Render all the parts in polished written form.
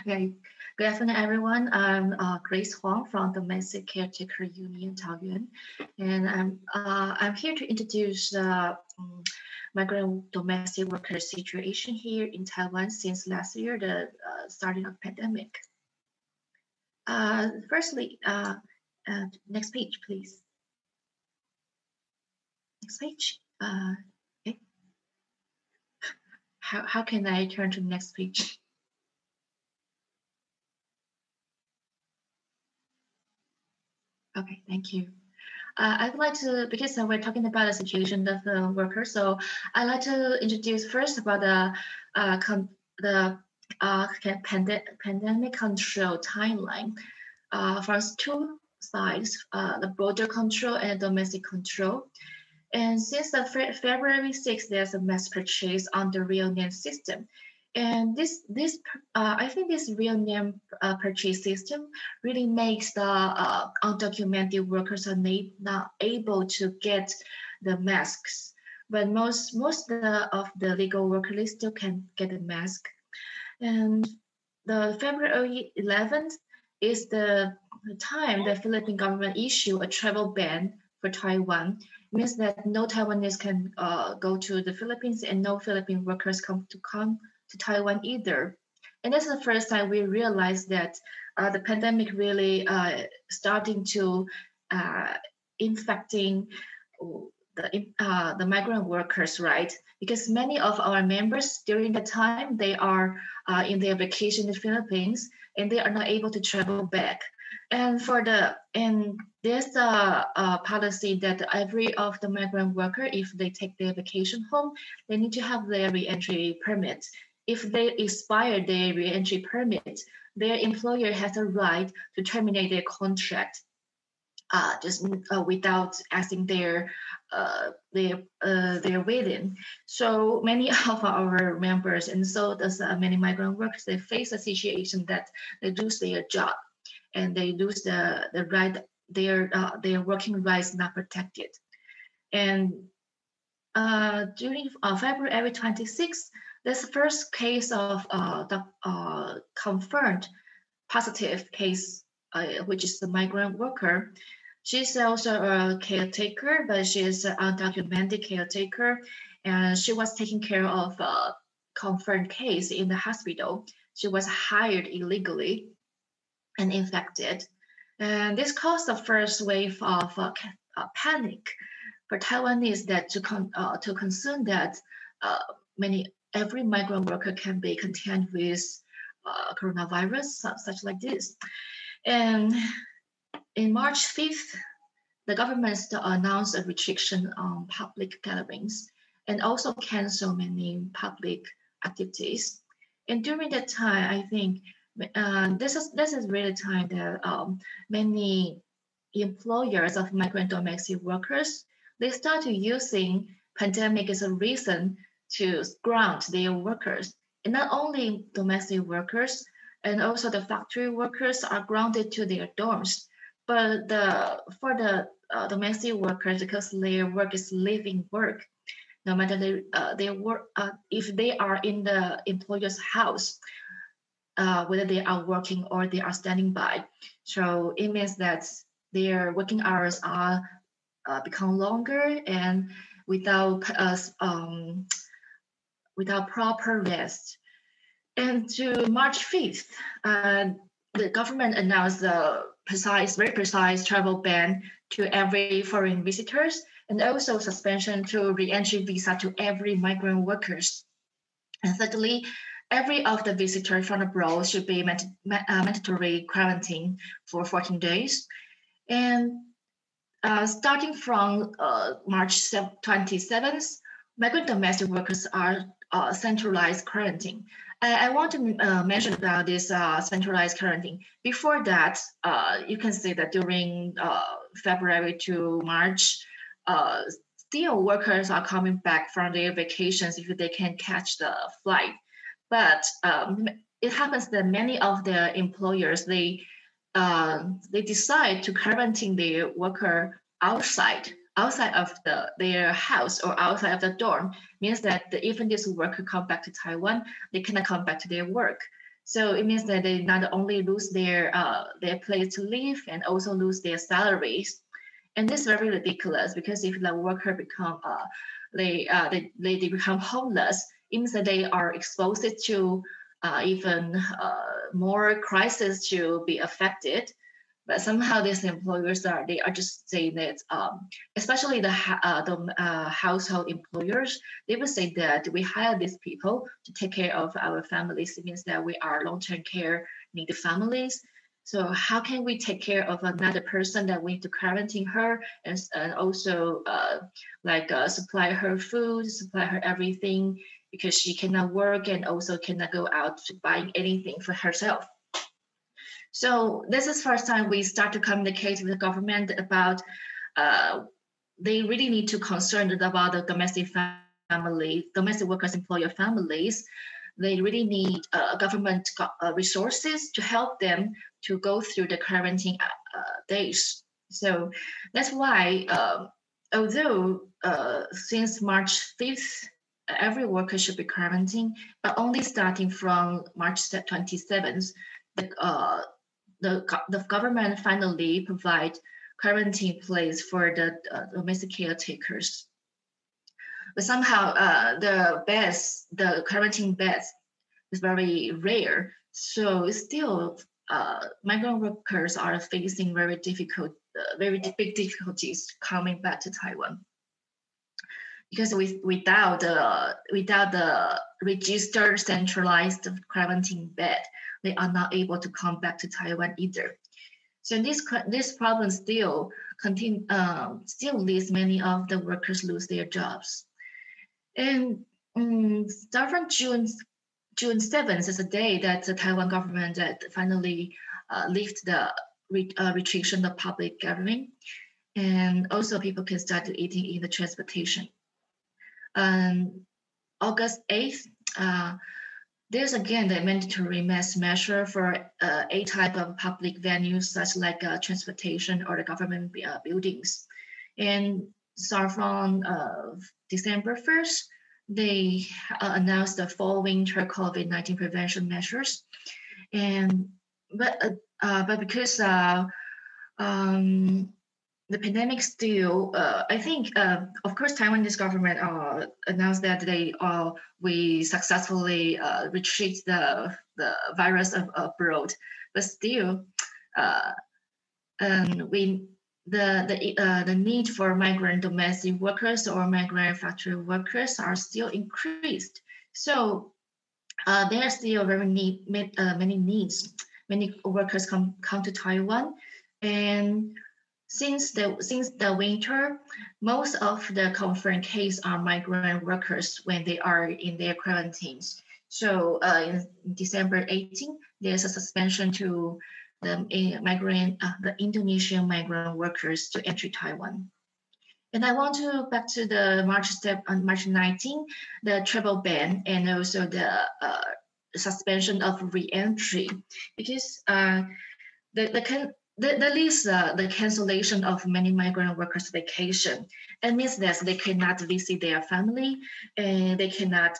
Okay, good afternoon, everyone. I'm Grace Huang from Domestic Caretaker Union Taoyuan, and I'm here to introduce the migrant domestic worker situation here in Taiwan since last year, the starting of pandemic. Next page, please. Next page. Okay. How can I turn to the next page? Okay, thank you. I'd like to, because we're talking about the situation of the workers, so I'd like to introduce first about the pandemic control timeline from two sides, the border control and domestic control. And since the February 6th, there's a mass purchase on the real name system. And I think this real name purchase system really makes the undocumented workers are not able to get the masks, but most of the legal workers still can get a mask. And the February 11th is the time the Philippine government issued a travel ban for Taiwan. Means that no Taiwanese can go to the Philippines, and no Philippine workers come to Taiwan either. And that's the first time we realized that the pandemic really starting to infecting the migrant workers, right? Because many of our members during the time, they are in their vacation in the Philippines, and they are not able to travel back. And there's a policy that every of the migrant worker, if they take their vacation home, they need to have their re-entry permit. If they expire their re-entry permit, their employer has a right to terminate their contract without asking their willing. So many of our members, and so does many migrant workers, they face a situation that they lose their job and they lose the right, their working rights not protected. And during February 26th, this first case of the confirmed positive case, which is the migrant worker. She's also a caretaker, but she is an undocumented caretaker, and she was taking care of a confirmed case in the hospital. She was hired illegally and infected. And this caused the first wave of panic for Taiwanese that to concern that every migrant worker can be contained with coronavirus, such like this. And in March 5th, the government announced a restriction on public gatherings and also canceled many public activities. And during that time, I think this is really time that many employers of migrant domestic workers, they start to using pandemic as a reason to ground their workers. And not only domestic workers, and also the factory workers are grounded to their dorms. But for the domestic workers, because their work is living work, no matter if they are in the employer's house, whether they are working or they are standing by. So it means that their working hours are become longer and without proper rest. And to March 5th, the government announced the very precise travel ban to every foreign visitors, and also suspension to re-entry visa to every migrant workers. And thirdly, every of the visitors from abroad should be mandatory quarantine for 14 days. And starting from March 27th, migrant domestic workers are centralized quarantine. I want to mention about this centralized quarantine. Before that, you can see that during February to March, still workers are coming back from their vacations if they can catch the flight. But it happens that many of the employers, they decide to quarantine their worker outside of their house or outside of the dorm, means that even this worker come back to Taiwan, they cannot come back to their work. So it means that they not only lose their place to live and also lose their salaries. And this is very ridiculous, because if the worker become they become homeless, it means that they are exposed to even more crisis to be affected. But somehow these employers are just saying that, especially the household employers, they will say that we hire these people to take care of our families. It means that we are long-term care needy families. So how can we take care of another person that we need to quarantine her and also supply her food, supply her everything, because she cannot work and also cannot go out to buy anything for herself. So this is the first time we start to communicate with the government about they really need to concern about the domestic family, domestic workers, employer families. They really need government resources to help them to go through the quarantine days. So that's why, although since March 5th, every worker should be quarantined, but only starting from March 27th, the government finally provide quarantine place for the domestic caretakers. But somehow the quarantine beds is very rare. So still migrant workers are facing very big difficulties coming back to Taiwan. Because without the registered centralized quarantine bed, they are not able to come back to Taiwan either. So this problem still leaves many of the workers lose their jobs. And start from June 7th is a day that the Taiwan government finally lift the restriction of public gathering, and also people can start eating in the transportation. August 8th, there's again the mandatory mask measure for a type of public venues, such like transportation or the government buildings. And start from December 1st, they announced the fall winter COVID-19 prevention measures. And but because the pandemic still, I think, of course, Taiwanese government announced that we successfully retreat the virus abroad, but still, the need for migrant domestic workers or migrant factory workers are still increased. So there are still many needs. Many workers come to Taiwan, and since the winter, most of the confirmed cases are migrant workers when they are in their quarantines. So in December 18, there's a suspension to the Indonesian migrant workers to enter Taiwan. And I want to back to the March step on March 19, the travel ban and also the suspension of re-entry, because that leaves the cancellation of many migrant workers' vacation. It means that they cannot visit their family, and they cannot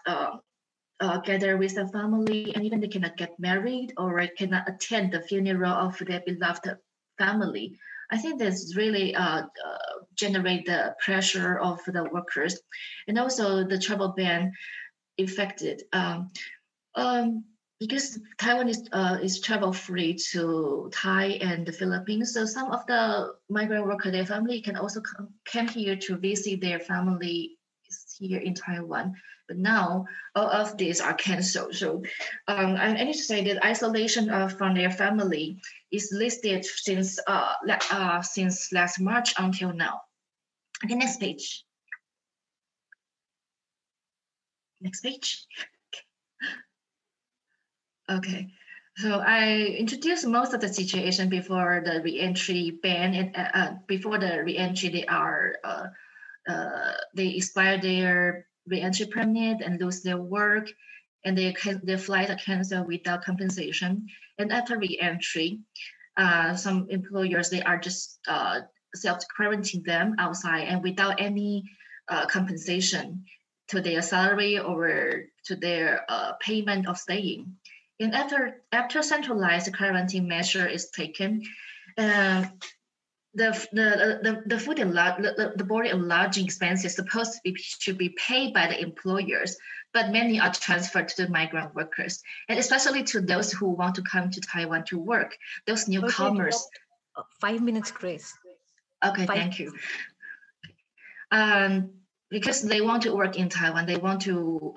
gather with the family, and even they cannot get married or cannot attend the funeral of their beloved family. I think this really generate the pressure of the workers, and also the travel ban affected. Because Taiwan is travel free to Thai and the Philippines, so some of the migrant workers, their family can also come here to visit their family here in Taiwan. But now all of these are canceled. So I need to say that isolation from their family is listed since last March until now. Okay, next page. Next page. Okay, so I introduced most of the situation before the re-entry ban, and before the re-entry, they expire their re-entry permit and lose their work, and their flights are canceled without compensation. And after re-entry, some employers they are just self-quarantining them outside and without any compensation to their salary or to their payment of staying. And after centralized quarantine measure is taken, the board and lodging expenses should be paid by the employers, but many are transferred to the migrant workers, and especially to those who want to come to Taiwan to work, those newcomers. Okay, 5 minutes, Grace. Okay, thank you. Because they want to work in Taiwan, they want to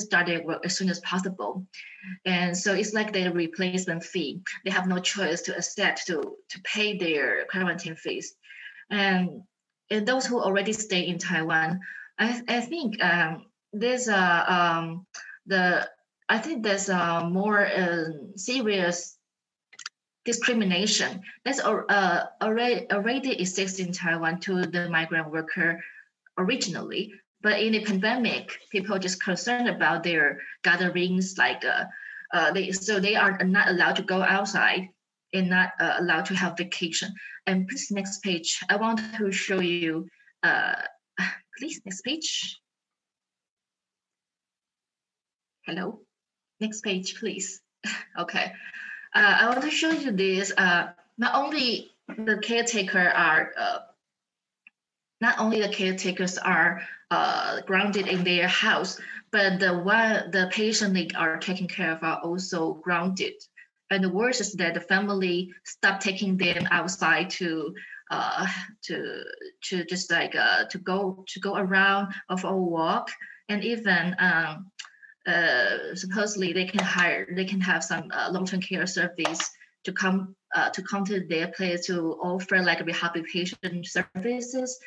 start their work as soon as possible. And so it's like their replacement fee. They have no choice to accept to pay their quarantine fees. And those who already stay in Taiwan, I think there's a more serious discrimination that's already exists in Taiwan to the migrant worker originally. But in the pandemic, people just concerned about their gatherings, like they are not allowed to go outside and not allowed to have vacation. And please, next page. I want to show you. Please, next page. Hello, next page, please. Okay, I want to show you this. Not only the caretakers are grounded in their house, but the patient they are taking care of are also grounded. And the worst is that the family stopped taking them outside to go around or for a walk, and even supposedly they can have some long-term care service to come to their place to offer like rehabilitation services.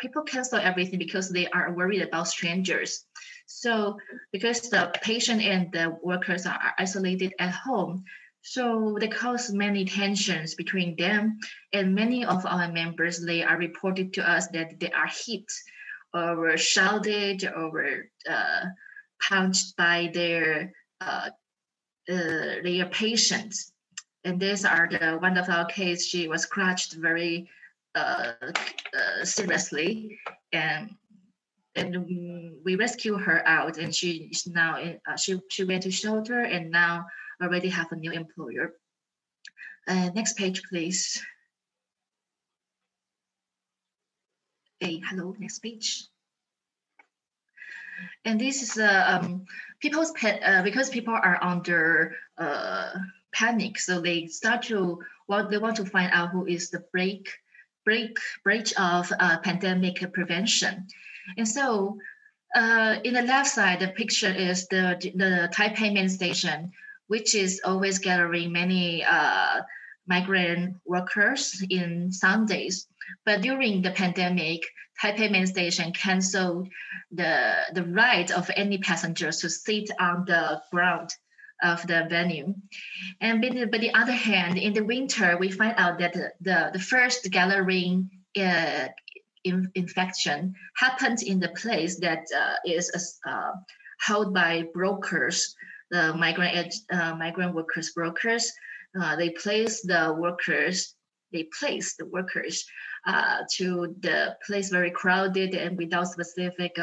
People cancel everything because they are worried about strangers. So because the patient and the workers are isolated at home, so they cause many tensions between them. And many of our members, they are reported to us that they are hit or shouted or punched by their patients. And these are the one of our case. She was crushed very seriously, and we rescued her out, and she's now in, she went to shelter and now already have a new employer. Next page, please. Hey, hello. Next page. And this is people's pet because people are under panic, so they start to they want to find out who is the breach of pandemic prevention. And so in the left side, the picture is the Taipei Main Station, which is always gathering many migrant workers in Sundays. But during the pandemic, Taipei Main Station canceled the right of any passengers to sit on the ground of the venue. And but the other hand, in the winter, we find out that the first gathering infection happens in the place that is held by brokers, the migrant workers brokers. They place the workers to the place very crowded and without specific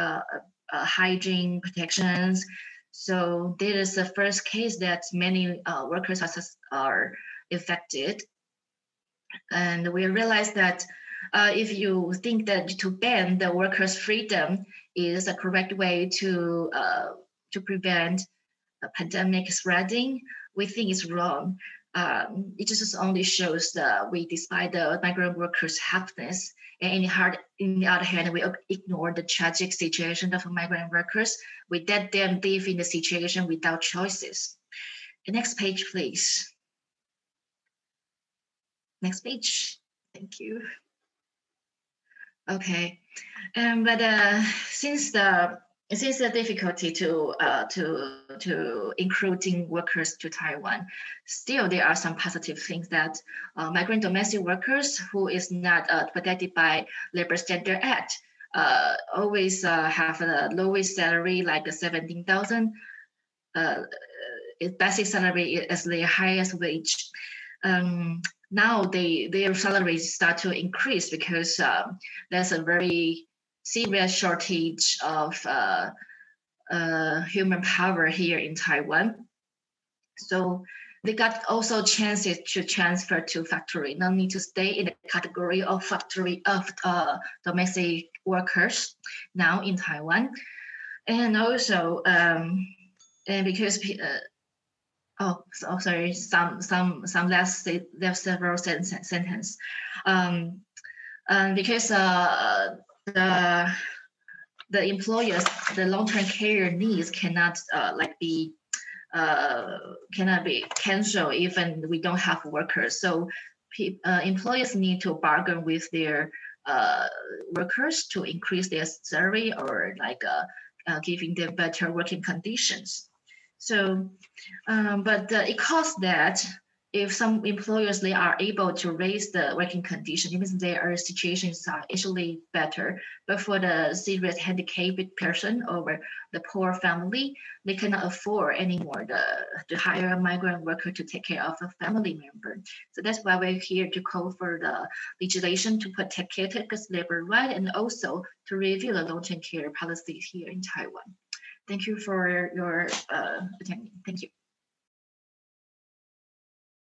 hygiene protections. So there is the first case that many workers are affected. And we realize that if you think that to ban the workers' freedom is a correct way to prevent a pandemic spreading, we think it's wrong. It just only shows that we despise the migrant workers' happiness, and in the other hand, we ignore the tragic situation of migrant workers. We let them live in the situation without choices. The next page, please. Next page. Thank you. Okay, but since the difficulty to including workers to Taiwan, still there are some positive things that migrant domestic workers who is not protected by Labor Standard Act always have the lowest salary, like 17,000. Basic salary is the highest wage. Now their salaries start to increase because there's a very serious shortage of human power here in Taiwan. So they got also chances to transfer to factory. No need to stay in the category of factory of domestic workers now in Taiwan. And also, and because several sentences. Because the employers, the long-term care needs cannot be cancelled even we don't have workers. So employers need to bargain with their workers to increase their salary or giving them better working conditions. So, but it costs that if some employers, they are able to raise the working condition, it means their situations are actually better. But for the serious handicapped person or the poor family, they cannot afford anymore to hire a migrant worker to take care of a family member. So that's why we're here to call for the legislation to protect caretakers' labor rights and also to review the long-term care policies here in Taiwan. Thank you for your attention. Thank you.